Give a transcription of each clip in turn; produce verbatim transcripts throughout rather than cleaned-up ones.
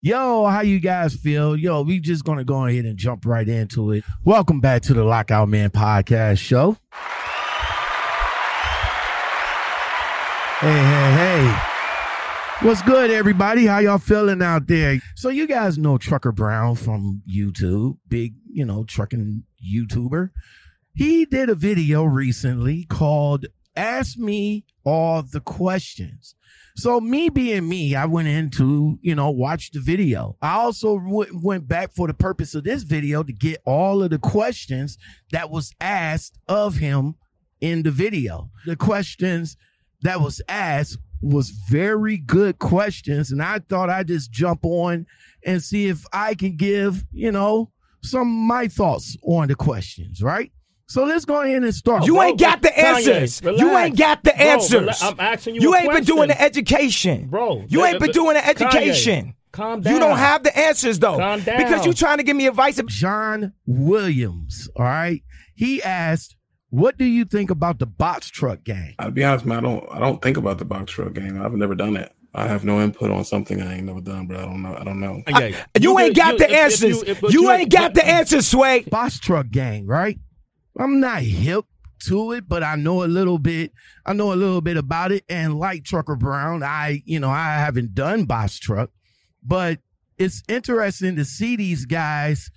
Yo, how you guys feel? Yo, we just going to go ahead and jump right into it. Welcome back to the Lockout Man Podcast Show. Hey, hey, hey. What's good, everybody? How y'all feeling out there? So you guys know Trucker Brown from YouTube, big, you know, trucking YouTuber. He did a video recently called Ask Me All the Questions. So me being me, I went into, you know, watched the video. I also w- went back for the purpose of this video to get all of the questions that was asked of him in the video. The questions that was asked was very good questions, and I thought I'd just jump on and see if I can give, you know, some of my thoughts on the questions, right? So let's go ahead and start. You Bro, ain't got the answers. Kanye, you ain't got the answers. Bro, rela- I'm asking you You a ain't question. been doing the education. Bro. You ain't been doing the education. Kanye, calm down. You don't have the answers, though. Calm down. Because you're trying to give me advice. John Williams, all right? He asked, what do you think about the box truck game? I'll be honest, man. I don't. I don't think about the box truck game. I've never done it. I have no input on something I ain't never done, bro. I don't know. I don't know. I, you, you ain't got you, the answers. If, if you, if, you, you ain't got the answers, Sway. Box truck gang, right? I'm not hip to it, but I know a little bit. I know a little bit about it, and like Trucker Brown, I, you know, I haven't done box truck, but it's interesting to see these guys,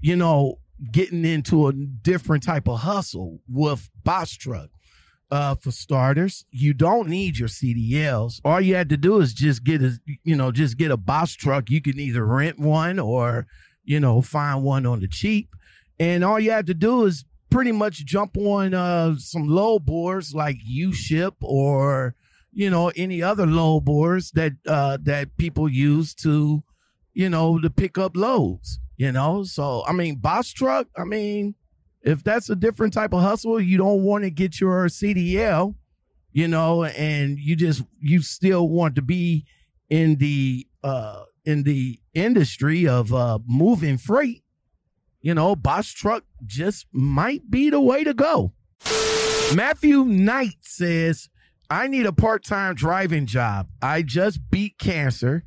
you know, getting into a different type of hustle with box truck. Uh, for starters, you don't need your C D Ls. All you had to do is just get a, you know, just get a box truck. You can either rent one or, you know, find one on the cheap. And all you have to do is pretty much jump on uh, some load boards like UShip or, you know, any other load boards that uh, that people use to, you know, to pick up loads. You know, so, I mean, box truck, I mean, if that's a different type of hustle, you don't want to get your C D L, you know, and you just, you still want to be in the, uh, in the industry of uh, moving freight, you know, box truck just might be the way to go. Matthew Knight says, I need a part-time driving job. I just beat cancer,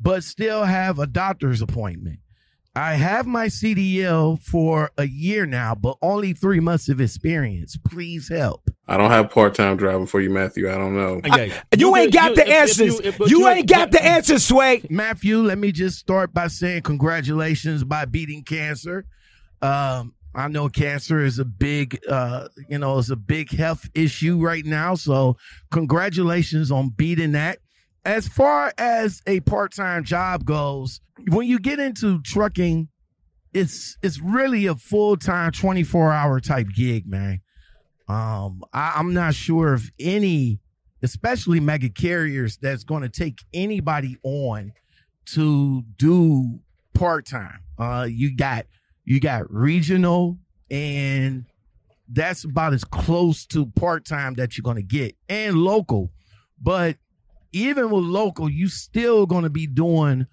but still have a doctor's appointment. I have my C D L for a year now, but only three months of experience. Please help. I don't have part-time driving for you, Matthew. I don't know. I, you, you ain't got you, the if, answers. If you, if, you, you ain't got the answers, Sway. Matthew, let me just start by saying congratulations by beating cancer. Um, I know cancer is a big, uh, you know, it's a big health issue right now. So congratulations on beating that. As far as a part-time job goes, when you get into trucking, it's it's really a full-time twenty-four hour type gig, man. Um, I, I'm not sure if any, especially mega carriers, that's going to take anybody on to do part-time. Uh, you got you got regional, and that's about as close to part-time that you're going to get, and local. But even with local, you still going to be doing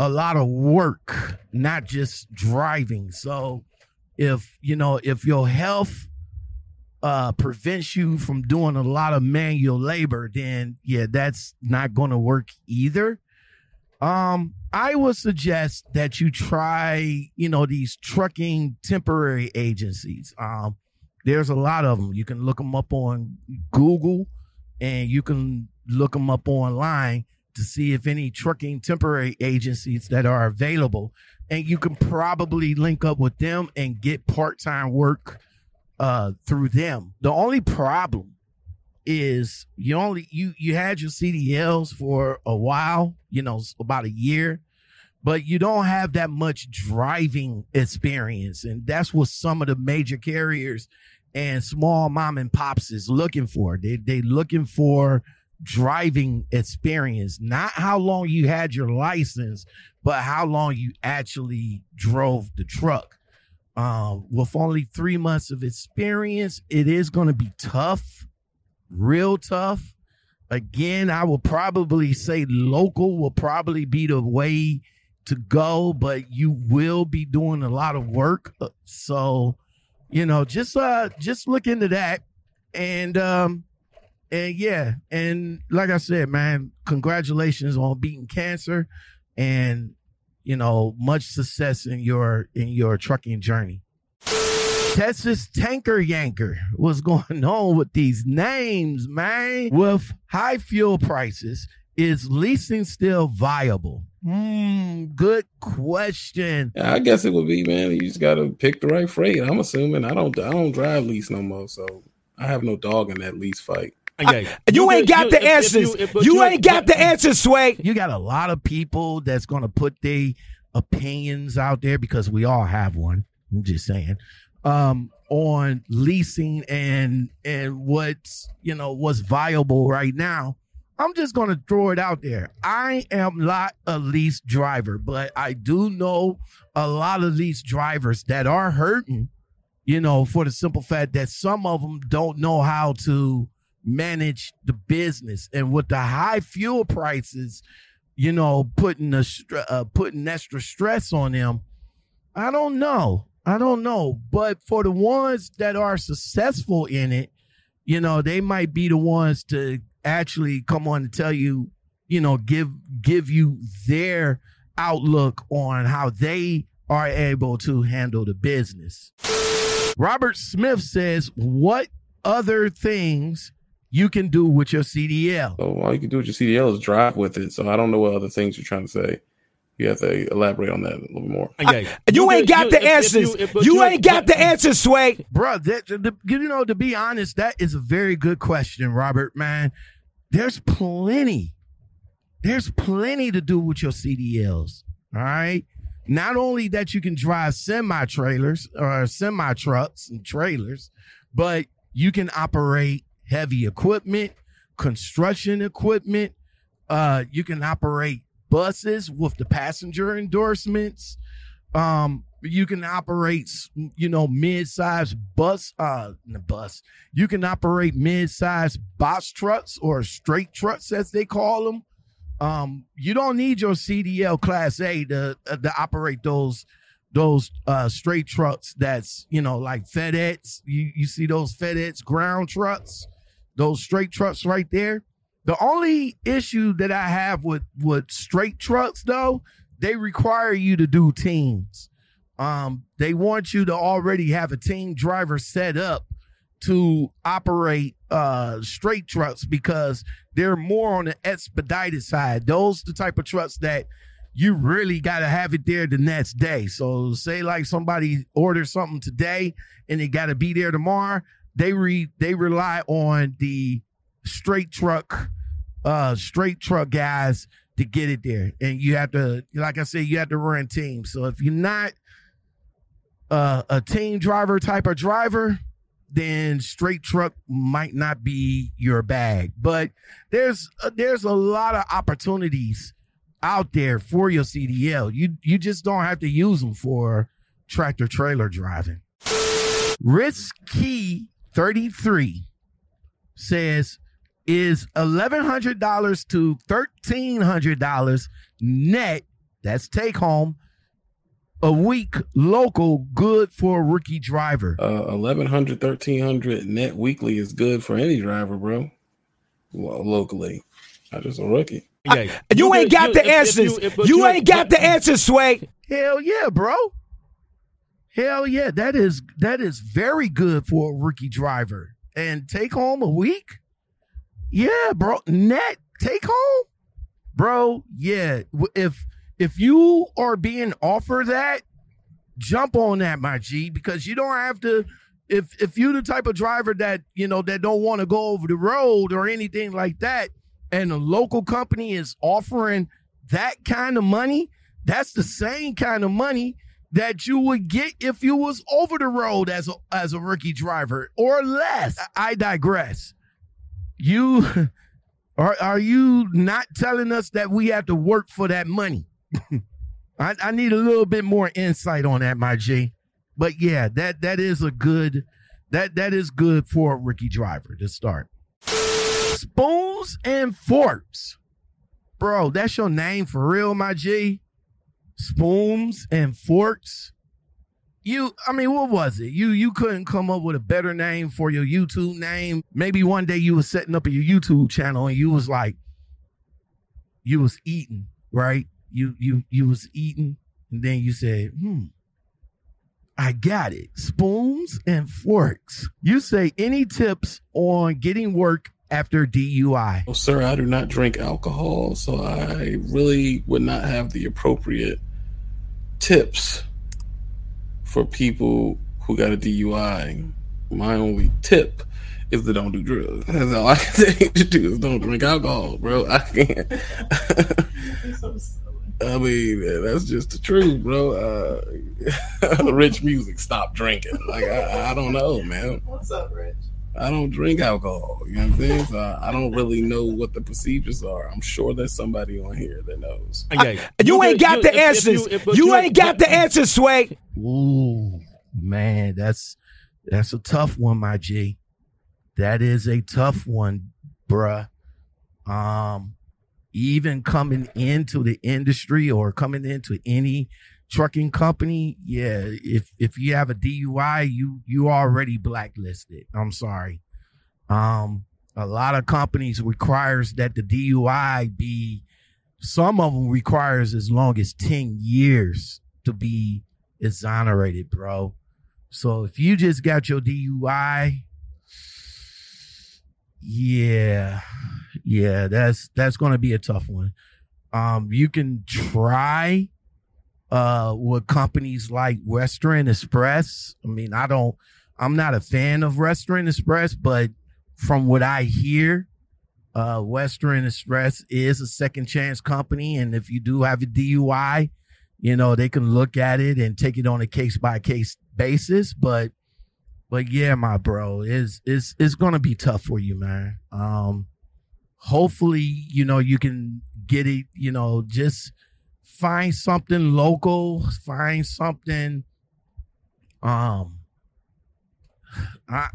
a lot of work, not just driving. So if, you know, if your health uh, prevents you from doing a lot of manual labor, then, yeah, that's not going to work either. Um, I would suggest that you try, you know, these trucking temporary agencies. Um, there's a lot of them. You can look them up on Google, and you can look them up online to see if any trucking temporary agencies that are available, and you can probably link up with them and get part-time work uh, through them. The only problem is you only, you, you had your C D Ls for a while, you know, about a year, but you don't have that much driving experience. And that's what some of the major carriers and small mom and pops is looking for. They, they looking for driving experience, not how long you had your license, but how long you actually drove the truck. Um, with only three months of experience, it is going to be tough, real tough. Again, I will probably say local will probably be the way to go, but you will be doing a lot of work. So, you know, just uh, just look into that, and um. And yeah, and like I said, man, congratulations on beating cancer. and, you know, much success in your in your trucking journey. Texas Tanker Yanker. What's going on with these names, man? With high fuel prices, is leasing still viable? Mm, good question. I guess it would be, man. You just got to pick the right freight. I'm assuming I don't I don't drive lease no more, so I have no dog in that lease fight. I, you ain't got the answers. You ain't got the answers, Sway. You got a lot of people that's going to put their opinions out there, because we all have one. I'm just saying, um, on leasing and and what's, you know, what's viable right now. I'm just going to throw it out there. I am not a lease driver, but I do know a lot of lease drivers that are hurting, you know, for the simple fact that some of them don't know how to manage the business. And with the high fuel prices, you know, putting a uh, putting extra stress on them. I don't know. I don't know. But for the ones that are successful in it, you know, they might be the ones to actually come on and tell you, you know, give give you their outlook on how they are able to handle the business. Robert Smith says, what other things you can do with your C D L? So all you can do with your C D L is drive with it. So I don't know what other things you're trying to say. You have to elaborate on that a little more. I, you, you ain't got you, the if, answers. If you, if, you ain't got the answers, Sway. Bro, that, the, you know, to be honest, that is a very good question, Robert, man. There's plenty. There's plenty to do with your C D Ls, all right? Not only that you can drive semi-trailers or semi-trucks and trailers, but you can operate heavy equipment, construction equipment. Uh, you can operate buses with the passenger endorsements. Um, you can operate, you know, mid-sized bus, uh, bus. You can operate mid-sized box trucks or straight trucks, as they call them. Um, you don't need your C D L Class A to to operate those those uh, straight trucks. That's, you know, like FedEx. You you see those FedEx ground trucks, those straight trucks right there. The only issue that I have with, with straight trucks, though, they require you to do teams. Um, they want you to already have a team driver set up to operate uh, straight trucks, because they're more on the expedited side. Those the type of trucks that you really got to have it there the next day. So say like somebody orders something today and it got to be there tomorrow. They re they rely on the straight truck uh straight truck guys to get it there, and you have to, like I said, you have to run teams. So if you're not uh, a team driver type of driver, then straight truck might not be your bag. But there's uh, there's a lot of opportunities out there for your C D L. you you just don't have to use them for tractor trailer driving. Risky thirty-three says, is eleven hundred dollars to thirteen hundred dollars net, that's take home, a week local, good for a rookie driver? Uh, eleven hundred dollars, thirteen hundred dollars net weekly is good for any driver, bro. Well, locally. I'm just a rookie. I, you ain't got the answers. You ain't got the answers, Sway. Hell yeah, bro. Hell yeah. That is, that is very good for a rookie driver. And take home a week? Yeah, bro. Net take home? Bro, yeah. If if you are being offered that, jump on that, my G, because you don't have to. If if you're the type of driver that, you know, that don't want to go over the road or anything like that, and a local company is offering that kind of money, that's the same kind of money that you would get if you was over the road as a, as a rookie driver or less. I digress. You are, are you not telling us that we have to work for that money? I, I need a little bit more insight on that, my G. But yeah, that that is a good, that that is good for a rookie driver to start. Spoons and Forks. Bro, that's your name for real, my G? Spoons and Forks. You, I mean, what was it? You you couldn't come up with a better name for your YouTube name. Maybe one day you was setting up your YouTube channel and you was like, you was eating, right? you you you was eating, and then you said, hmm, I got it. Spoons and forks. You say, any tips on getting work after D U I? Well, sir, I do not drink alcohol, so I really would not have the appropriate tips for people who got a D U I. My only tip is to don't do drugs. That's all I can say to do is don't drink alcohol, bro. I can't. I mean, that's just the truth, bro. Uh, Rich Music, stop drinking. Like, I, I don't know, man. What's up, Rich? I don't drink alcohol. You know what I'm saying? So I, I don't really know what the procedures are. I'm sure there's somebody on here that knows. I, you ain't got the answers. You ain't got the answers, Sway. Ooh, man, that's that's a tough one, my G. That is a tough one, bruh. Um, even coming into the industry or coming into any trucking company, yeah, if if you have a D U I, you you already blacklisted. I'm sorry. Um, a lot of companies requires that the D U I be, some of them requires as long as ten years to be exonerated, bro. So if you just got your D U I, yeah, yeah, that's that's going to be a tough one. Um, you can try uh, with companies like Western Express. I mean, I don't, I'm not a fan of Western Express, but from what I hear, uh, Western Express is a second chance company, and if you do have a D U I, you know, they can look at it and take it on a case by case basis, but. But yeah, my bro, it's, it's, it's going to be tough for you, man. Um, hopefully, you know, you can get it, you know, just find something local, find something. Um, I,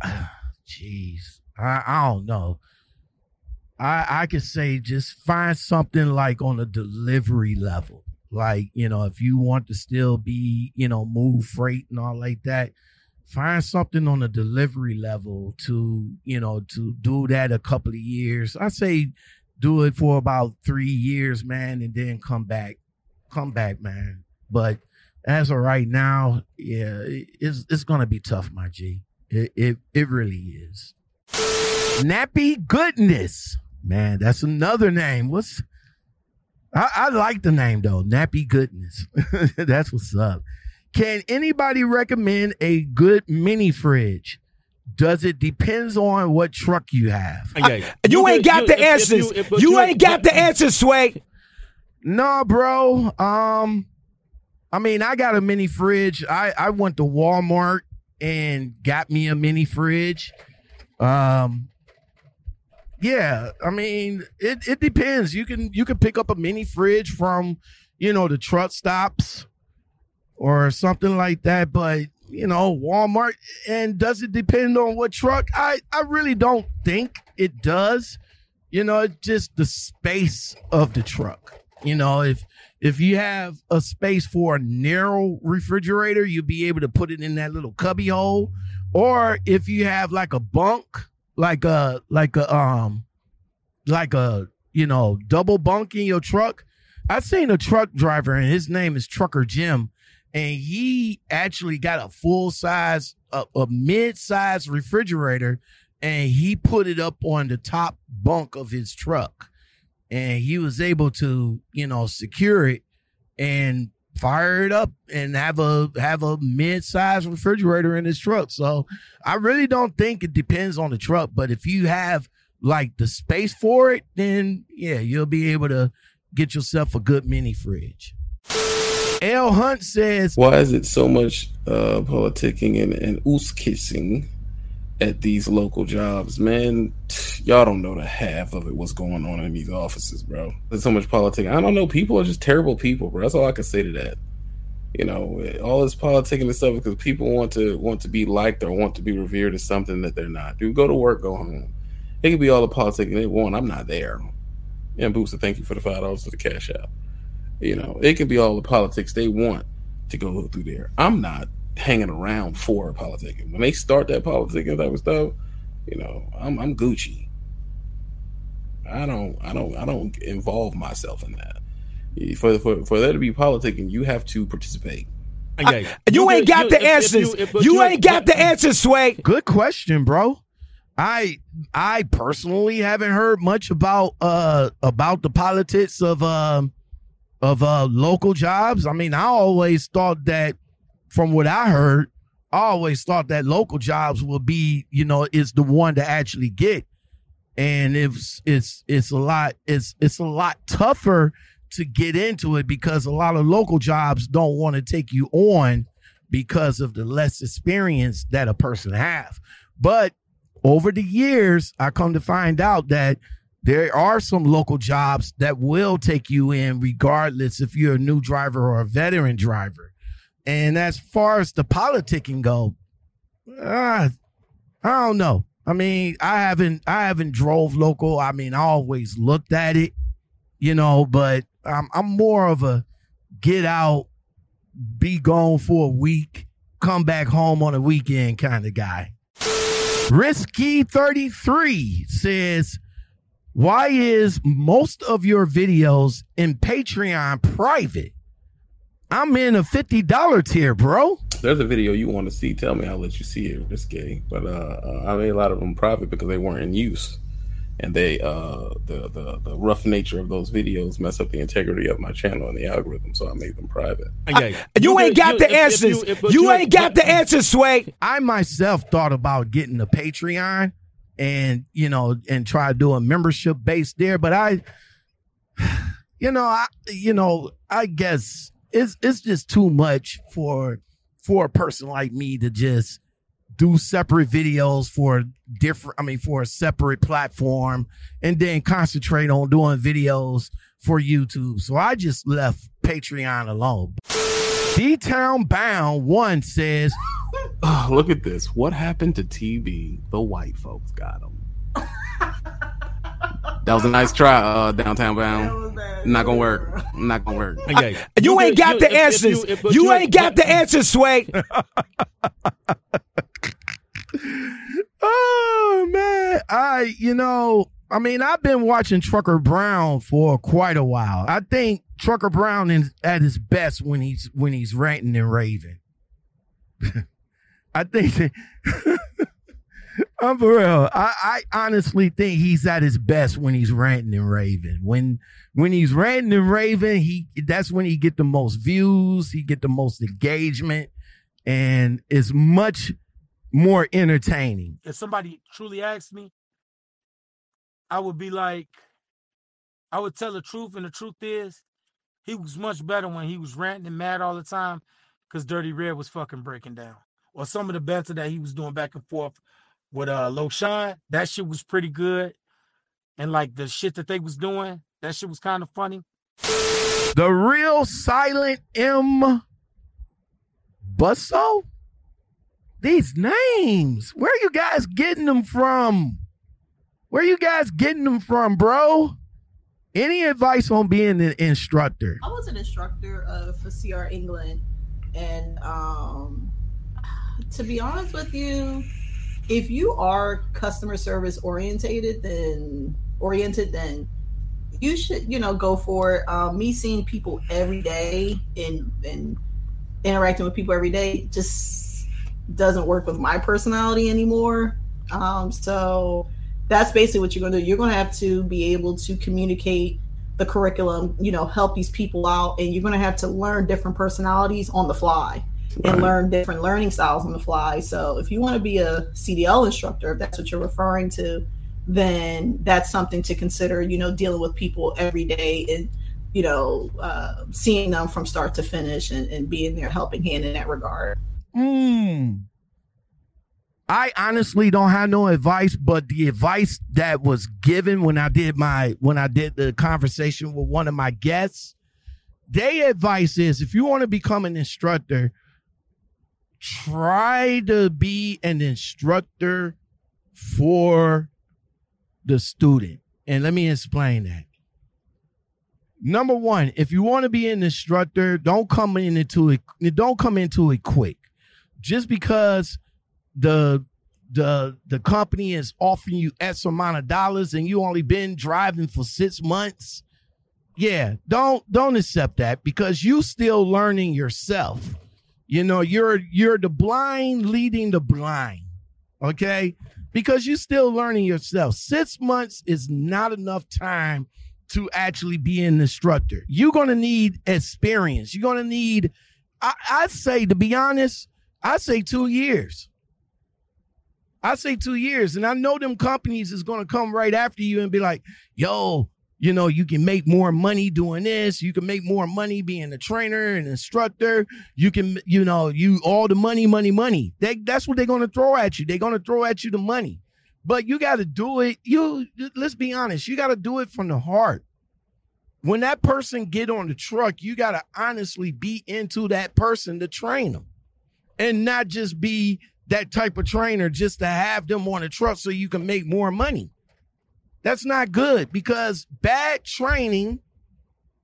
geez, I, I don't know. I, I could say just find something like on a delivery level. Like, you know, if you want to still be, you know, move freight and all like that, find something on a delivery level to, you know, to do that a couple of years. I say do it for about three years, man, and then come back, come back, man. But as of right now, yeah, it's it's going to be tough, my G. It, it, it really is. Nappy Goodness. Man, that's another name. What's I, I like the name, though. Nappy Goodness. That's what's up. Can anybody recommend a good mini fridge? Does it depends on what truck you have? Okay. I, you, you ain't got you, the answers. If, if you, if, you, you ain't got but, the answers, Sway. No, bro. Um, I mean, I got a mini fridge. I, I went to Walmart and got me a mini fridge. Um, yeah. I mean, it, it depends. You can you can pick up a mini fridge from, you know, the truck stops or something like that, but, you know, Walmart. And does it depend on what truck? I, I really don't think it does. You know, it's just the space of the truck. You know, if if you have a space for a narrow refrigerator, you'll be able to put it in that little cubby hole. Or if you have like a bunk, like a like a um like a you know double bunk in your truck. I've seen a truck driver, and his name is Trucker Jim. And he actually got a full size, a, a mid-size refrigerator, and he put it up on the top bunk of his truck. And he was able to, you know, secure it and fire it up and have a have a mid-size refrigerator in his truck. So I really don't think it depends on the truck, but if you have like the space for it, then yeah, you'll be able to get yourself a good mini fridge. L. Hunt says, why is it so much uh, politicking and, and oos kissing at these local jobs? Man, y'all don't know the half of it, what's going on in these offices, bro. There's so much politicking. I don't know. People are just terrible people, bro. That's all I can say to that. You know, all this politicking and stuff because people want to want to be liked or want to be revered as something that they're not. Dude, go to work, go home. It can be all the politicking they want. I'm not there. And Booster, thank you for the five dollars for the cash out. You know, it can be all the politics they want to go through there. I'm not hanging around for politicking. When they start that politicking type of stuff, you know, I'm I'm Gucci. I don't I don't I don't involve myself in that. for for for there to be politicking, you have to participate. I, you, you ain't got you, the if, answers. If you, if you, you ain't got the answers, Sway. Good question, bro. I I personally haven't heard much about uh about the politics of um uh, of uh local jobs. I mean, I always thought that, from what I heard, I always thought that local jobs will be, you know, is the one to actually get, and it's it's it's a lot it's it's a lot tougher to get into it because a lot of local jobs don't want to take you on because of the less experience that a person have. But over the years, I come to find out that there are some local jobs that will take you in regardless if you're a new driver or a veteran driver. And as far as the politicking go, uh, I don't know. I mean, I haven't I haven't drove local. I mean, I always looked at it, you know, but I'm, I'm more of a get out, be gone for a week, come back home on a weekend kind of guy. Risky thirty-three says, why is most of your videos in Patreon private? I'm in a fifty dollar tier, bro. There's a video you want to see. Tell me, I'll let you see it. It's gay. But uh, uh, I made a lot of them private because they weren't in use. And they, uh, the, the the rough nature of those videos mess up the integrity of my channel and the algorithm, so I made them private. I, you ain't got the answers. You ain't got the answers, Sway. I myself thought about getting a Patreon and, you know, and try to do a membership base there. But I, you know, I, you know, I guess it's it's just too much for for a person like me to just do separate videos for different, I mean, for a separate platform and then concentrate on doing videos for YouTube. So I just left Patreon alone. D-Town Bound one says, oh, look at this. What happened to T B? The white folks got him. That was a nice try, uh, Downtown Bound. Not gonna work. Not gonna work. Okay. I, you, you ain't got you, the if, answers. If you, if, you, you ain't got the answers, Sway. Oh man, I you know, I mean, I've been watching Trucker Brown for quite a while. I think Trucker Brown is at his best when he's when he's ranting and raving. I think that, I'm for real. I, I honestly think he's at his best when he's ranting and raving. When when he's ranting and raving, he that's when he get the most views, he get the most engagement, and it's much more entertaining. If somebody truly asked me, I would be like, I would tell the truth, and the truth is, he was much better when he was ranting and mad all the time, because Dirty Red was fucking breaking down. Or some of the banter that he was doing back and forth with uh, Lo Shine, that shit was pretty good. And like the shit that they was doing, that shit was kind of funny. The Real Silent M Busso? These names, where are you guys getting them from? Where are you guys getting them from, bro? Any advice on being an instructor? I was an instructor uh, for C R England. And um, to be honest with you, if you are customer service orientated, then oriented, then you should, you know, go for it. Um, me seeing people every day and, and interacting with people every day just doesn't work with my personality anymore. Um, so that's basically what you're going to do. You're going to have to be able to communicate the curriculum, you know, help these people out, and you're going to have to learn different personalities on the fly and right. learn different learning styles on the fly. So if you want to be a C D L instructor, if that's what you're referring to, then that's something to consider, you know, dealing with people every day and, you know, uh, seeing them from start to finish and, and being their helping hand in that regard. Mm. I honestly don't have no advice, but the advice that was given when I did my when I did the conversation with one of my guests, their advice is if you want to become an instructor, try to be an instructor for the student. And let me explain that. Number one, if you want to be an instructor, don't come into it, don't come into it quick. Just because the the the company is offering you X amount of dollars and you only been driving for six months, Yeah, don't don't accept that, because you still learning yourself. You know, you're you're the blind leading the blind. OK, because you're still learning yourself. Six months is not enough time to actually be an instructor. You're going to need experience. You're going to need, I, I say, to be honest, I say two years. I say two years. And I know them companies is going to come right after you and be like, yo, you know, you can make more money doing this. You can make more money being a trainer and instructor. You can, you know, you all the money, money, money. They, that's what they're going to throw at you. They're going to throw at you the money. But you got to do it. You let's be honest. You got to do it from the heart. When that person get on the truck, you got to honestly be into that person to train them, and not just be that type of trainer just to have them on the truck so you can make more money. That's not good, because bad training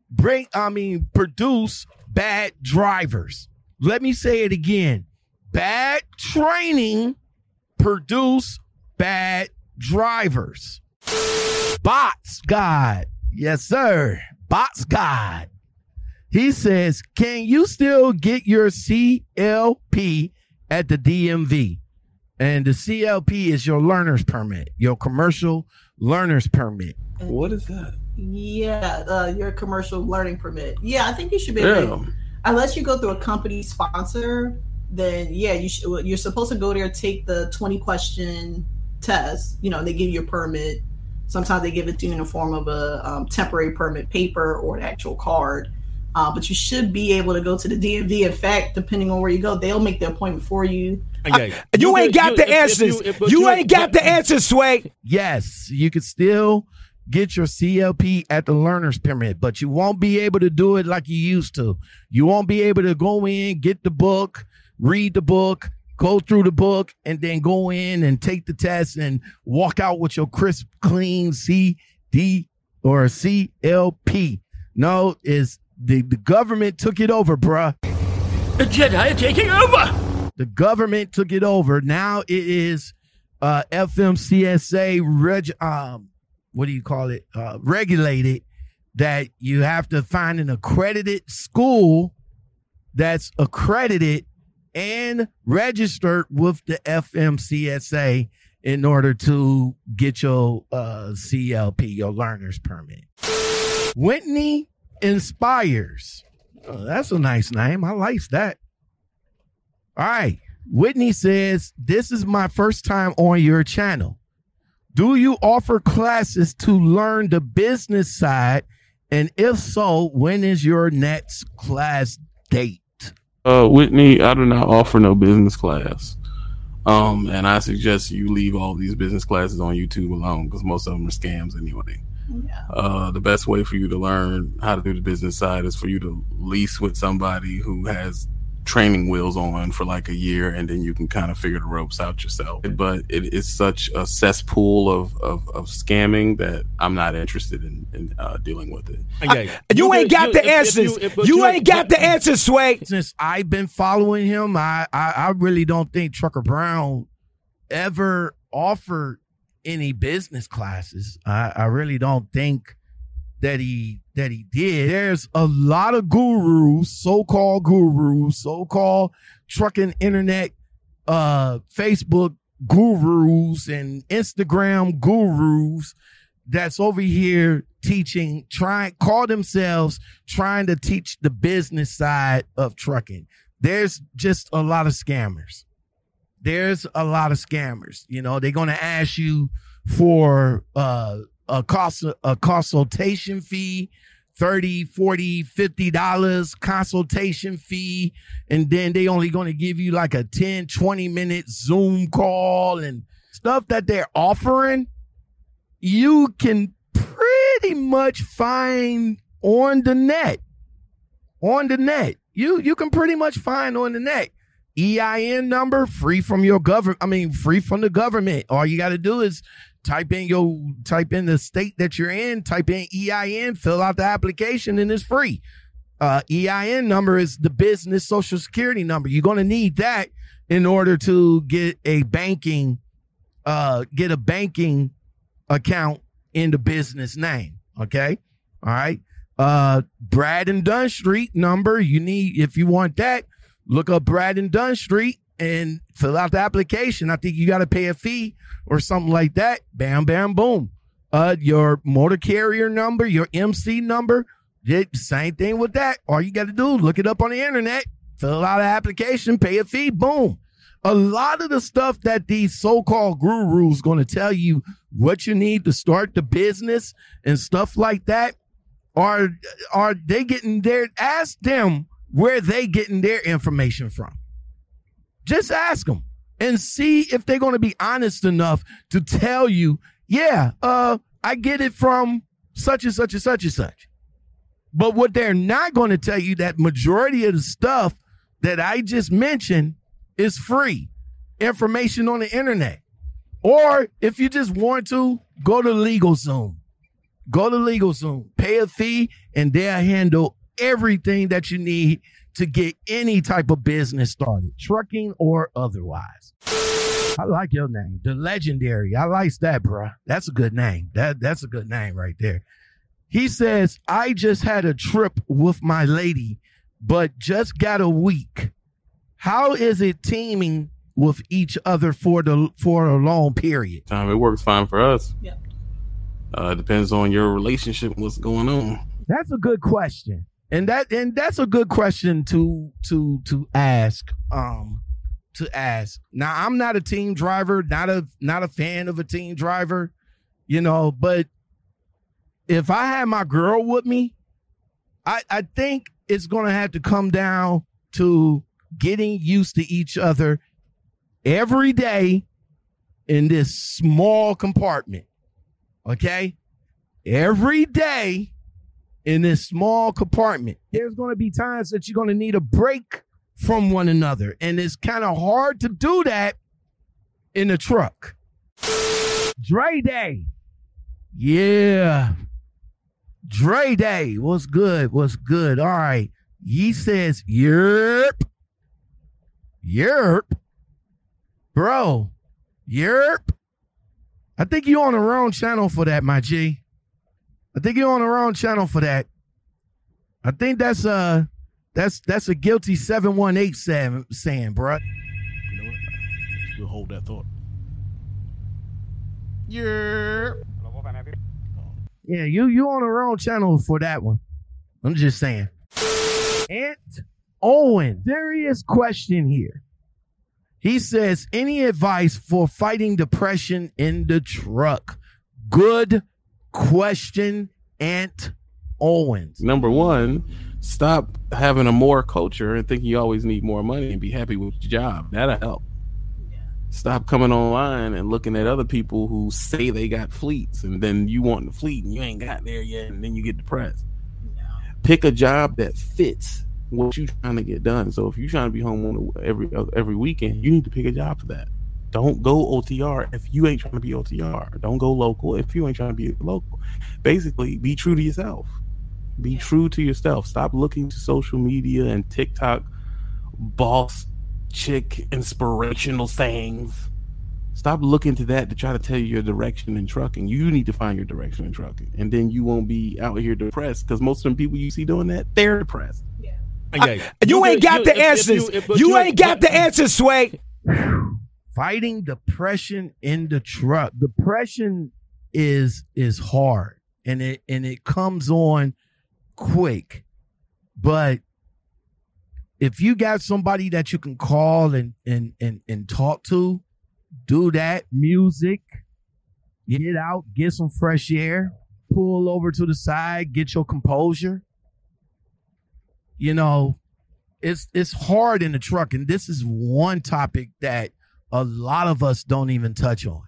bring, I mean, produce bad drivers. Let me say it again. Bad training produce bad drivers. Bots God. Yes, sir. Bots God. He says, can you still get your C L P at the D M V? And the C L P is your learner's permit, your commercial learner's permit. What is that? Yeah, uh, your commercial learning permit. Yeah, I think you should be able to, unless you go through a company sponsor, then yeah, you sh- you're supposed to go there, take the twenty question test. You know, they give you a permit. Sometimes they give it to you in the form of a um, temporary permit paper or an actual card. Uh, but you should be able to go to the D M V. In fact, depending on where you go, they'll make the appointment for you. Okay. Uh, you, you ain't got you, the if, answers. If you, if, you, you ain't got but, the answers, Sway. Yes, you could still get your C L P at the learner's permit, but you won't be able to do it like you used to. You won't be able to go in, get the book, read the book, go through the book, and then go in and take the test and walk out with your crisp, clean C D or C L P. No, it's The, the government took it over, bruh. The Jedi are taking over. The government took it over. Now it is uh, F M C S A, reg, um, what do you call it? Uh, regulated, that you have to find an accredited school that's accredited and registered with the F M C S A in order to get your uh, C L P, your learner's permit. Whitney Inspires. Oh, that's a nice name. I like that. All right. Whitney says, this is my first time on your channel. Do you offer classes to learn the business side? And if so, when is your next class date? Uh, Whitney, I do not offer no business class. Um, and I suggest you leave all these business classes on YouTube alone, because most of them are scams anyway. Yeah. Uh, the best way for you to learn how to do the business side is for you to lease with somebody who has training wheels on for like a year, and then you can kind of figure the ropes out yourself. But it is such a cesspool of, of, of scamming that I'm not interested in, in uh, dealing with it. Okay. I, you, you ain't got you, the if, answers. If you, if, you, you ain't got but, the answers, Sway. Since I've been following him, I, I, I really don't think Trucker Brown ever offered any business classes. I, I really don't think that he that he did. There's a lot of gurus, so-called gurus, so-called trucking internet, uh, Facebook gurus and Instagram gurus that's over here teaching, trying, call themselves trying to teach the business side of trucking. There's just a lot of scammers. There's a lot of scammers. You know, they're going to ask you for uh, a cost, a consultation fee, thirty, forty, fifty dollars consultation fee. And then they only going to give you like a ten, twenty minute Zoom call and stuff that they're offering. You can pretty much find on the net, on the net. You, you can pretty much find on the net. E I N number free from your government. I mean, free from the government. All you got to do is type in your type in the state that you're in, type in E I N, fill out the application, and it's free. Uh, E I N number is the business social security number. You're going to need that in order to get a banking, uh, get a banking account in the business name. Okay. All right. uh, Brad and Dunn Street number. You need, if you want that, look up Brad and Dunn Street and fill out the application. I think you got to pay a fee or something like that. Bam, bam, boom. Uh, your motor carrier number, your M C number, same thing with that. All you got to do, look it up on the internet, fill out an application, pay a fee, boom. A lot of the stuff that these so-called gurus going to tell you what you need to start the business and stuff like that, are are they getting their, ask them where they getting their information from. Just ask them and see if they're going to be honest enough to tell you, yeah, uh, I get it from such and such and such and such. But what they're not going to tell you, that majority of the stuff that I just mentioned is free information on the internet. Or if you just want to, go to LegalZoom. Go to LegalZoom, pay a fee, and they'll handle everything that you need to get any type of business started, trucking or otherwise. I like your name, The Legendary. I like that, bro. That's a good name. That That's a good name right there. He says, I just had a trip with my lady, but just got a week. How is it teaming with each other for the for a long period? Um, it works fine for us. Yep. Uh, it depends on your relationship, what's going on. That's a good question. And that and that's a good question to to to ask. Um, to ask. Now, I'm not a team driver, not a not a fan of a team driver, you know, but if I had my girl with me, I, I think it's going to have to come down to getting used to each other every day in this small compartment. Okay? Every day in this small compartment. There's going to be times that you're going to need a break from one another. And it's kind of hard to do that in a truck. Dre Day. Yeah. Dre Day, what's good? What's good? All right. He says, Yerp. Yerp. Bro. Yerp. I think you're on the wrong channel for that, my G. I think you're on the wrong channel for that. I think that's uh that's that's a guilty seven one eight saying, saying bro. You know what? We'll hold that thought. Yerp. Yeah, you you on the wrong channel for that one. I'm just saying. Aunt Owen, serious question here. He says, any advice for fighting depression in the truck? Good question, Aunt Owen. Number one, stop having a more culture and thinking you always need more money and be happy with your job. That'll help. Stop coming online and looking at other people who say they got fleets, and then you want the fleet and you ain't got there yet, and then you get depressed. No. Pick a job that fits what you're trying to get done. So if you're trying to be home on the, every every weekend, you need to pick a job for that. Don't go O T R if you ain't trying to be O T R. Don't go local if you ain't trying to be local. Basically, be true to yourself. Be yeah. true to yourself. Stop looking to social media and TikTok boss chick inspirational sayings. Stop looking to that to try to tell you your direction in trucking. You need to find your direction in trucking, and then you won't be out here depressed, because most of the people you see doing that, they're depressed. Yeah. Okay. I, you, you ain't got you, the if, answers. If you, if, you, you ain't got the answers, Sway. Fighting depression in the truck. Depression is is hard, and it and it comes on quick, but if you got somebody that you can call and and and and talk to, do that. Music, get out, get some fresh air, pull over to the side, get your composure. You know, it's it's hard in the truck, and this is one topic that a lot of us don't even touch on.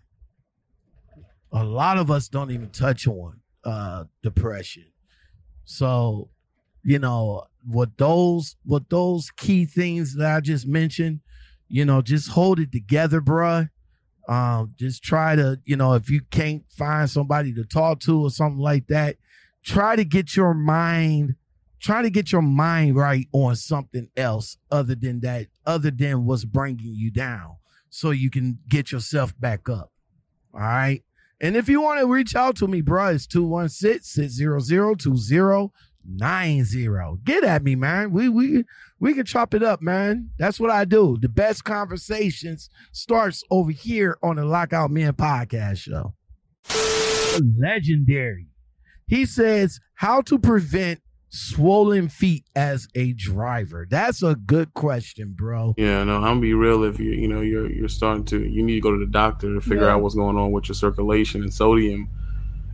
A lot of us don't even touch on uh, depression. So, you know, with those, with those key things that I just mentioned, you know, just hold it together, bruh. Um, just try to, you know, if you can't find somebody to talk to or something like that, try to get your mind, try to get your mind right on something else other than that, other than what's bringing you down, so you can get yourself back up. All right. And if you want to reach out to me, bruh, it's two one six, six hundred, two zero nine zero. Get at me, man. We we we can chop it up, man. That's what I do. The best conversations starts over here on the Lockout Man Podcast show. Legendary. He says how to prevent swollen feet as a driver. That's a good question, bro. Yeah, no, I'm gonna be real. If you you know you're you're starting to you need to go to the doctor to figure yeah. out what's going on with your circulation and sodium.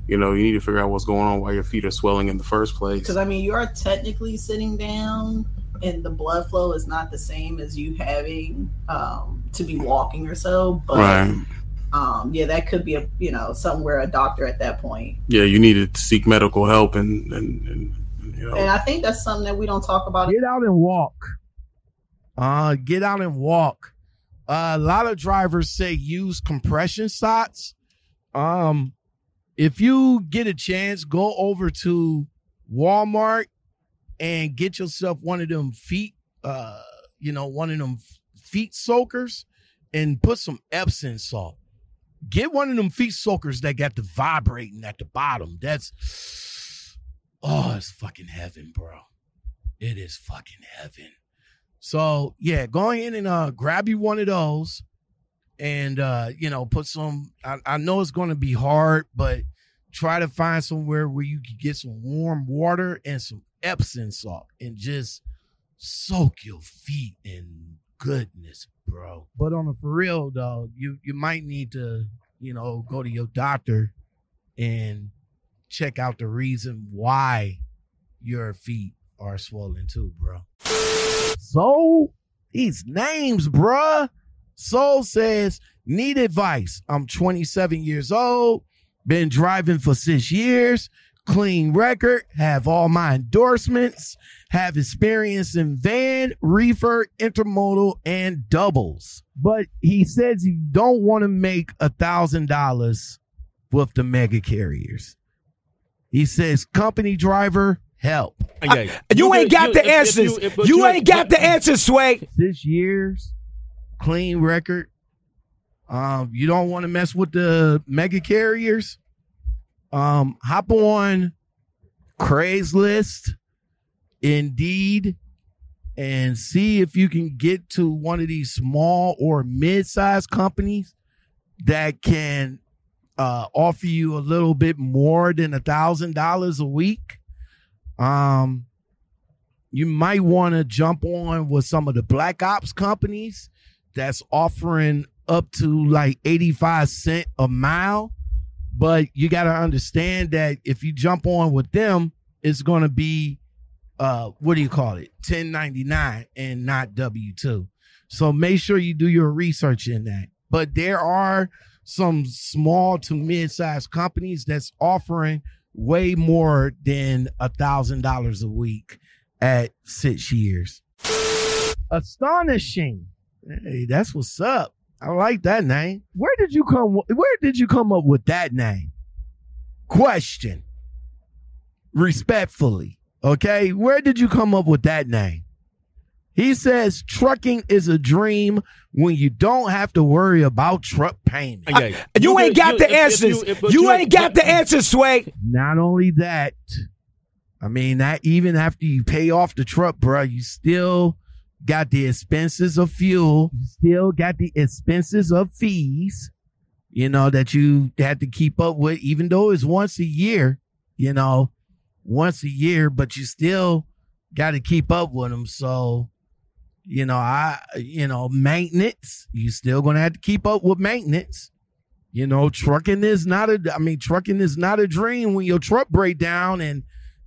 You know, you need to figure out what's going on while your feet are swelling in the first place. Because, I mean, you are technically sitting down and the blood flow is not the same as you having um, to be walking or so. But, right. um, yeah, that could be, a you know, somewhere a doctor at that point. Yeah, you need to seek medical help. And, and, and, you know. And I think that's something that we don't talk about. Get out and walk. Uh, get out and walk. Uh, a lot of drivers say use compression socks. Um. If you get a chance, go over to Walmart and get yourself one of them feet, uh, you know, one of them feet soakers and put some Epsom salt. Get one of them feet soakers that got the vibrating at the bottom. That's, oh, it's fucking heaven, bro. It is fucking heaven. So, yeah, go in and uh, grab you one of those. And, uh, you know, put some, I, I know it's going to be hard, but try to find somewhere where you can get some warm water and some Epsom salt and just soak your feet in goodness, bro. But on a for real, though, you, you might need to, you know, go to your doctor and check out the reason why your feet are swollen too, bro. So these names, bruh. Soul says, need advice. I'm twenty-seven years old, been driving for six years, clean record, have all my endorsements, have experience in van, reefer, intermodal, and doubles. But he says he don't want to make one thousand dollars with the mega carriers. He says, company driver, help. I, you, you ain't got you, the if, answers. If you, if, you, you ain't got the answers, Sway. Six years. Clean record. Um, you don't want to mess with the mega carriers. Um, hop on Craigslist, Indeed, and see if you can get to one of these small or mid-sized companies that can uh, offer you a little bit more than a thousand dollars a week. Um, you might want to jump on with some of the black ops companies that's offering up to like eighty-five cents a mile. But you got to understand that if you jump on with them, it's going to be, uh, what do you call it? ten ninety-nine and not W two. So make sure you do your research in that. But there are some small to mid-sized companies that's offering way more than one thousand dollars a week at six years. Astonishing. Hey, that's what's up. I like that name. Where did you come? Where did you come up with that name? Question. Respectfully, okay. Where did you come up with that name? He says trucking is a dream when you don't have to worry about truck payment. Okay. I, you, you ain't got you, the if, answers. If you, if, you, you ain't got the answers, Sway. Not only that, I mean, that even after you pay off the truck, bro, you still got the expenses of fuel, still got the expenses of fees, you know, that you had to keep up with, even though it's once a year, you know, once a year, but you still got to keep up with them. So, you know, I, you know, maintenance, you still going to have to keep up with maintenance. You know, trucking is not a, I mean, trucking is not a dream when your truck break down and,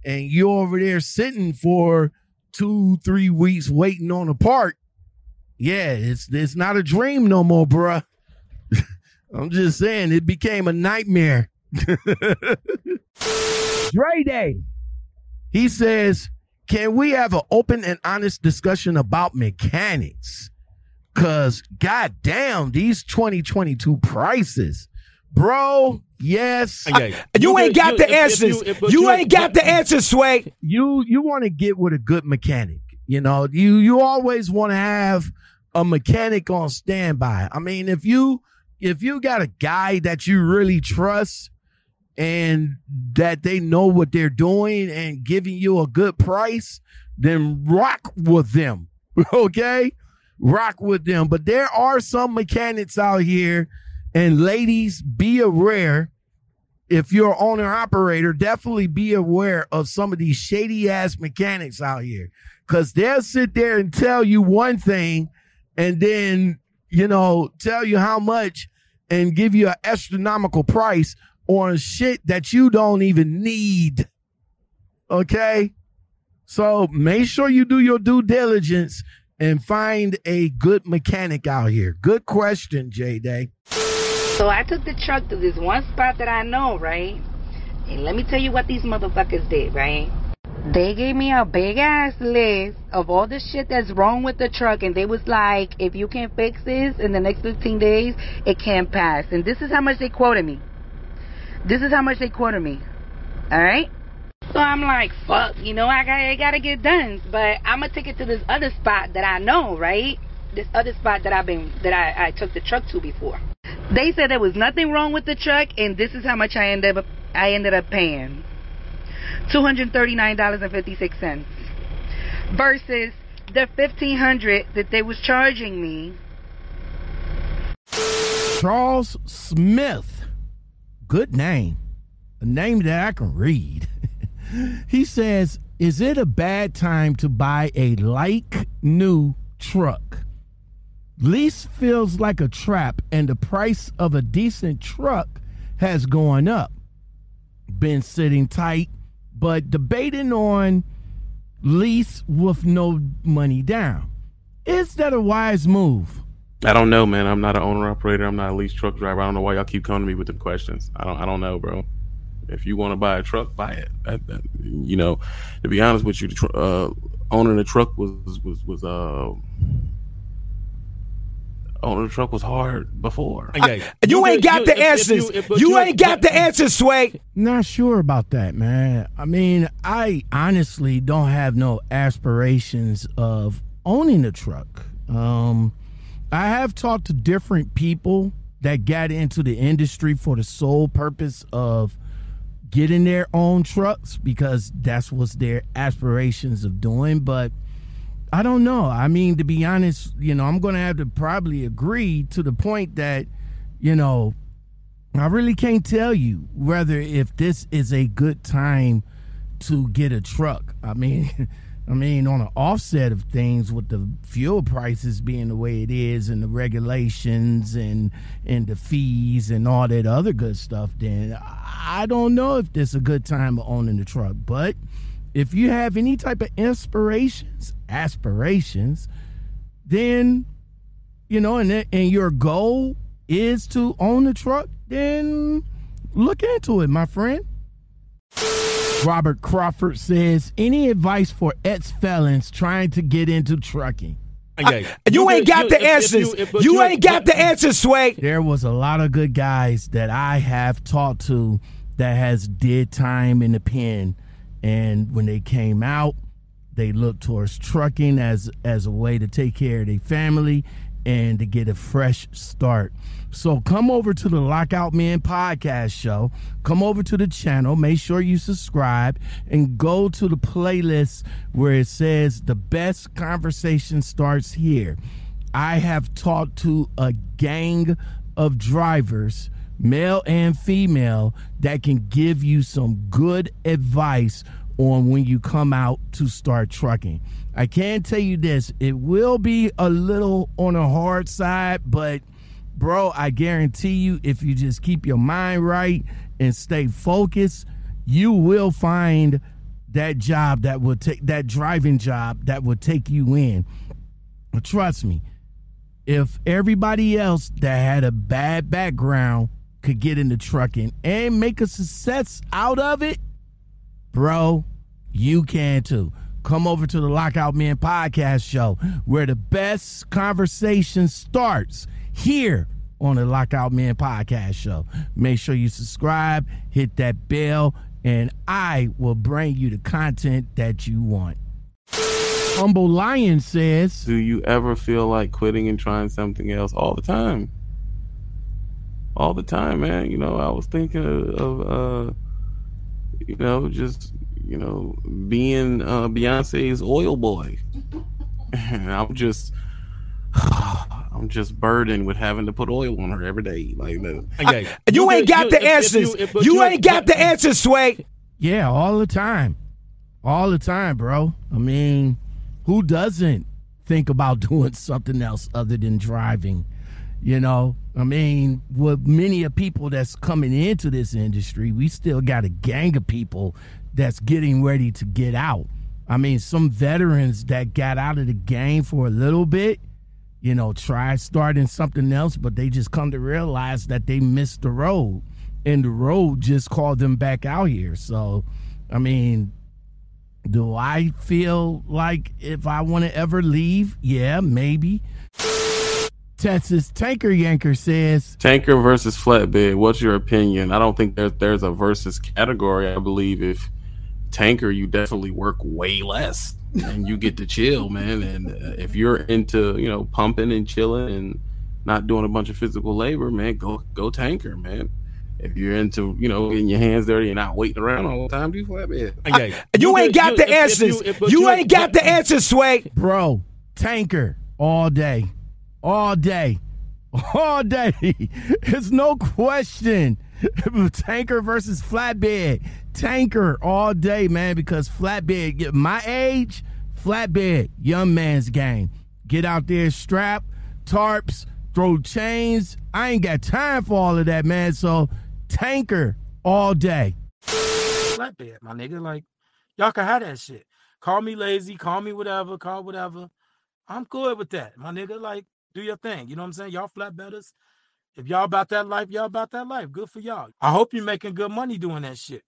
and you're over there sitting for two, three weeks waiting on a part. Yeah, it's it's not a dream no more, bruh. I'm just saying it became a nightmare. Dre Day. He says, can we have an open and honest discussion about mechanics? Because goddamn, these twenty twenty-two prices, bro. Yes. I, you, you ain't got you, the answers. If, if you, if, you, you ain't got the answers, Sway. You you want to get with a good mechanic. You know, you, you always want to have a mechanic on standby. I mean, if you if you got a guy that you really trust and that they know what they're doing and giving you a good price, then rock with them. Okay? Rock with them. But there are some mechanics out here, and ladies, be aware. If you're an owner-operator, definitely be aware of some of these shady-ass mechanics out here, because they'll sit there and tell you one thing and then, you know, tell you how much and give you an astronomical price on shit that you don't even need, okay? So make sure you do your due diligence and find a good mechanic out here. Good question, J-Day. So I took the truck to this one spot that I know, right? And let me tell you what these motherfuckers did, right? They gave me a big-ass list of all the shit that's wrong with the truck. And they was like, if you can't fix this in the next fifteen days, it can't pass. And this is how much they quoted me. This is how much they quoted me. All right? So I'm like, fuck, you know, I gotta, I gotta get done. But I'm gonna take it to this other spot that I know, right? This other spot that I've been, that I, I took the truck to before. They said there was nothing wrong with the truck, and this is how much I ended up I ended up paying. two hundred thirty-nine dollars and fifty-six cents versus the fifteen hundred dollars that they was charging me. Charles Smith. Good name. A name that I can read. He says, "Is it a bad time to buy a like new truck? Lease feels like a trap, and the price of a decent truck has gone up. Been sitting tight, but debating on lease with no money down. Is that a wise move?" I don't know, man. I'm not an owner operator. I'm not a lease truck driver. I don't know why y'all keep coming to me with them questions. I don't. I don't know, bro. If you want to buy a truck, buy it. I, I, you know, to be honest with you, the tr- uh, owning a truck was was was uh. Owning a truck was hard before. I, you ain't got the answers. You ain't got the answers, Sway. Not sure about that, man. I mean, I honestly don't have no aspirations of owning a truck. Um, I have talked to different people that got into the industry for the sole purpose of getting their own trucks because that's what their aspirations of doing, but I don't know. I mean, to be honest, you know, I'm going to have to probably agree to the point that, you know, I really can't tell you whether if this is a good time to get a truck. I mean, I mean, on an offset of things with the fuel prices being the way it is and the regulations and, and the fees and all that other good stuff, then I don't know if this is a good time of owning the truck. But if you have any type of inspirations, aspirations, then, you know, and, and your goal is to own a truck, then look into it, my friend. Robert Crawford says, any advice for ex-felons trying to get into trucking? I, you ain't got the answers. You ain't got the answers, Sway. There was a lot of good guys that I have talked to that has did time in the pen. And when they came out, they looked towards trucking as as a way to take care of their family and to get a fresh start. So come over to the Lockout Man podcast show. Come over to the channel. Make sure you subscribe and go to the playlist where it says the best conversation starts here. I have talked to a gang of drivers, male and female, that can give you some good advice on when you come out to start trucking. I can tell you this, it will be a little on the hard side, but bro, I guarantee you, if you just keep your mind right and stay focused, you will find that job that will take, that driving job that will take you in. Trust me, if everybody else that had a bad background could get into trucking and make a success out of it, bro, you can too. Come over to the Lockout Men podcast show, where the best conversation starts here on the Lockout Men podcast show. Make sure you subscribe, hit that bell, and I will bring you the content that you want. Humble Lion says, do you ever feel like quitting and trying something else? All the time. all the time, man. You know, I was thinking of, of uh, you know, just, you know, being uh, Beyonce's oil boy. And I'm just, I'm just burdened with having to put oil on her every day. Like, no. I, you ain't got the answers. You ain't got the answers, Sway. Yeah, all the time. All the time, bro. I mean, who doesn't think about doing something else other than driving? You know, I mean, with many of people that's coming into this industry, we still got a gang of people that's getting ready to get out. I mean, some veterans that got out of the game for a little bit, you know, try starting something else, but they just come to realize that they missed the road, and the road just called them back out here. So, I mean, do I feel like if I want to ever leave? Yeah, maybe. Texas Tanker Yanker says, tanker versus flatbed, what's your opinion? I don't think there's, there's a versus category. I believe if tanker, you definitely work way less and you get to chill, man. And uh, if you're into, you know, pumping and chilling and not doing a bunch of physical labor, man, go go tanker, man. If you're into, you know, getting your hands dirty and not waiting around all the time, do flatbed. Okay. You, you ain't got you, the if, answers. If you if, you, you ain't got the answers, Sway. Bro, tanker all day. All day. All day. There's no question. Tanker versus flatbed. Tanker all day, man, because flatbed, my age, flatbed, young man's game. Get out there, strap, tarps, throw chains. I ain't got time for all of that, man. So tanker all day. Flatbed, my nigga. Like, y'all can have that shit. Call me lazy, call me whatever, call whatever. I'm good with that, my nigga. Like, do your thing. You know what I'm saying? Y'all flatbedders, if y'all about that life, y'all about that life. Good for y'all. I hope you're making good money doing that shit.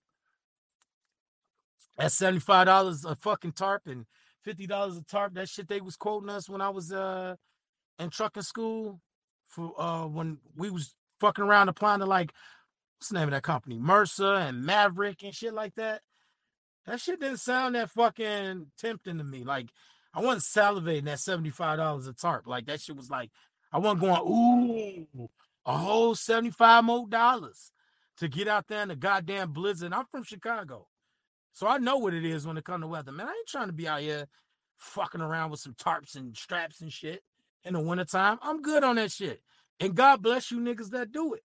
That's seventy-five dollars a fucking tarp and fifty dollars a tarp. That shit they was quoting us when I was uh, in trucking school for uh, when we was fucking around applying to, like, what's the name of that company? Mercer and Maverick and shit like that. That shit didn't sound that fucking tempting to me. Like, I wasn't salivating at seventy-five dollars a tarp. Like, that shit was like, I wasn't going, ooh, a whole seventy-five more dollars to get out there in the goddamn blizzard. I'm from Chicago, so I know what it is when it comes to weather. Man, I ain't trying to be out here fucking around with some tarps and straps and shit in the wintertime. I'm good on that shit. And God bless you niggas that do it.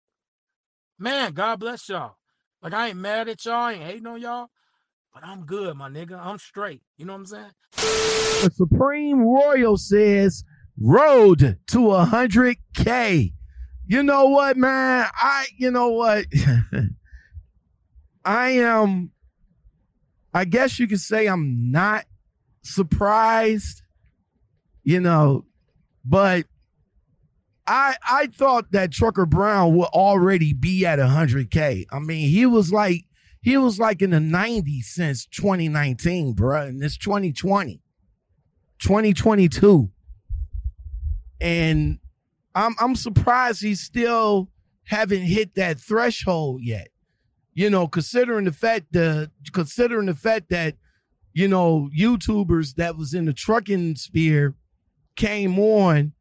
Man, God bless y'all. Like, I ain't mad at y'all. I ain't hating on y'all. But I'm good, my nigga. I'm straight. You know what I'm saying? The Supreme Royal says, road to one hundred K. You know what, man? I, you know what? I am, I guess you could say I'm not surprised, you know, but I I thought that Trucker Brown would already be at one hundred K. I mean, he was like, He was like in the nineties since twenty nineteen, bro. And it's twenty twenty, twenty twenty-two. And I'm I'm surprised he still haven't hit that threshold yet. You know, considering the fact the considering the fact that, you know, YouTubers that was in the trucking sphere came on,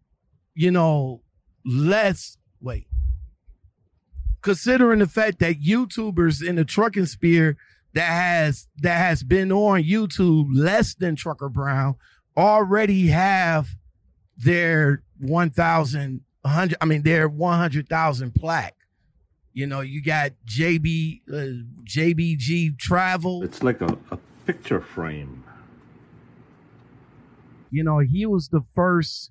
you know, less wait. Considering the fact that YouTubers in the trucking sphere that has that has been on YouTube less than Trucker Brown already have their one thousand, one hundred, I mean, their one hundred thousand plaque. You know, you got J B, uh, J B G Travel. It's like a, a picture frame. You know, he was the first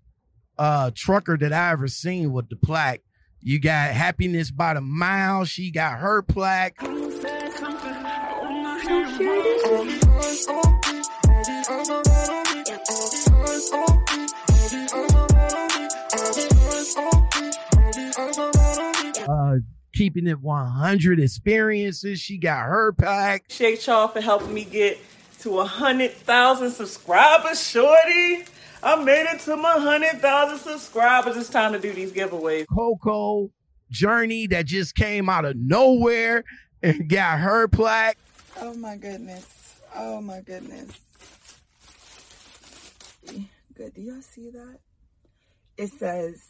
uh, trucker that I ever seen with the plaque. You got Happiness by the Mile. She got her plaque. Uh, keeping it one hundred experiences. She got her plaque. Shake y'all for helping me get to one hundred thousand subscribers, shorty. I made it to my one hundred thousand subscribers. It's time to do these giveaways. Coco's Journey that just came out of nowhere and got her plaque. Oh, my goodness. Oh, my goodness. Good. Do y'all see that? It says,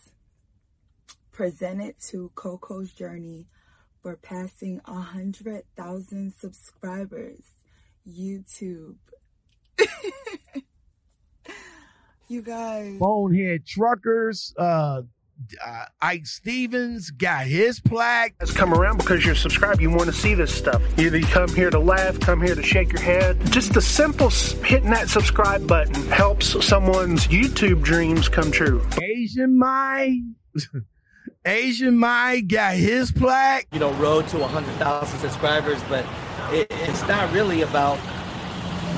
presented to Coco's Journey for passing one hundred thousand subscribers. YouTube. You guys. Bonehead Truckers. Uh, uh, Ike Stevens got his plaque. Let's come around because you're subscribed. You want to see this stuff. Either you come here to laugh, come here to shake your head. Just the simple hitting that subscribe button helps someone's YouTube dreams come true. Asian Mike. Asian Mike got his plaque. You know, road to one hundred thousand subscribers, but it, it's not really about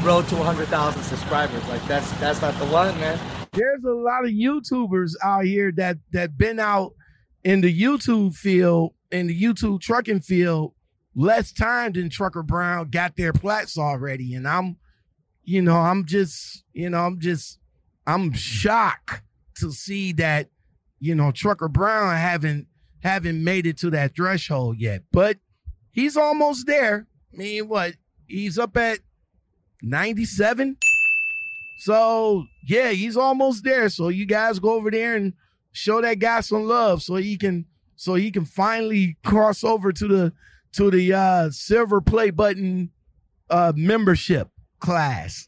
road to one hundred thousand subscribers. Like, that's that's not the one, man. There's a lot of YouTubers out here that that been out in the YouTube field, in the YouTube trucking field, less time than Trucker Brown got their plaques already. And I'm, you know, I'm just, you know, I'm just, I'm shocked to see that, you know, Trucker Brown haven't haven't made it to that threshold yet, but he's almost there. I mean, what? He's up at ninety-seven. So, yeah, he's almost there. So you guys go over there and show that guy some love so he can so he can finally cross over to the to the uh, silver play button uh, membership class.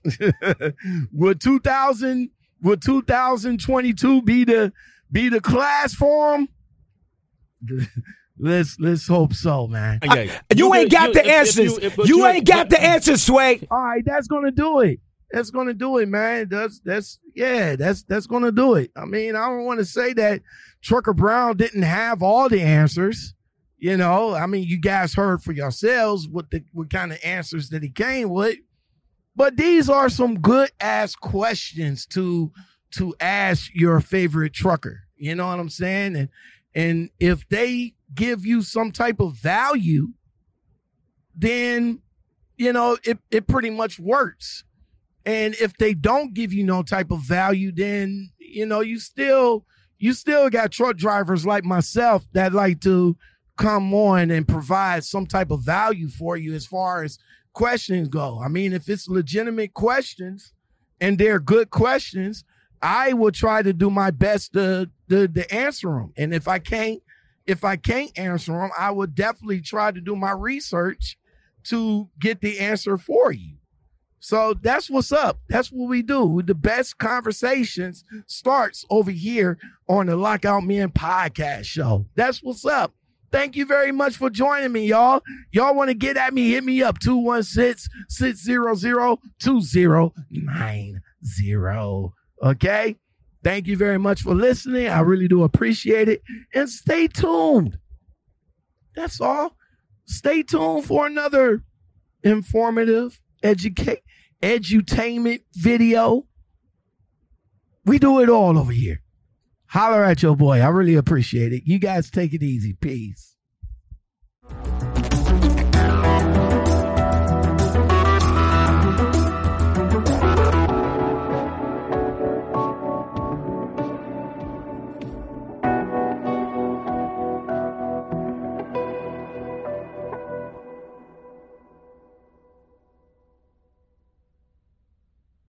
Would two thousand would two thousand twenty-two be the Be the class for him? Let's let's hope so, man. Okay. I, you, you ain't got you, the if, answers. If you, if, you ain't got but, the answers, Sway. All right, that's gonna do it. That's gonna do it, man. That's that's yeah. That's that's gonna do it. I mean, I don't want to say that Trucker Brown didn't have all the answers. You know, I mean, you guys heard for yourselves what the what kind of answers that he came with. But these are some good ass questions to to ask your favorite trucker. You know what I'm saying? And and if they give you some type of value, then, you know, it, it pretty much works. And if they don't give you no type of value, then, you know, you still you still got truck drivers like myself that like to come on and provide some type of value for you as far as questions go. I mean, if it's legitimate questions and they're good questions, I will try to do my best to, to, to answer them. And if I can't, if I can't answer them, I will definitely try to do my research to get the answer for you. So that's what's up. That's what we do. The best conversations starts over here on the Lockout Men podcast show. That's what's up. Thank you very much for joining me, y'all. Y'all want to get at me, hit me up, two one six, six zero zero, two zero nine zero. Okay, thank you very much for listening. I really do appreciate it. And stay tuned. That's all. Stay tuned for another informative educate, edutainment video. We do it all over here. Holler at your boy. I really appreciate it. You guys take it easy. Peace.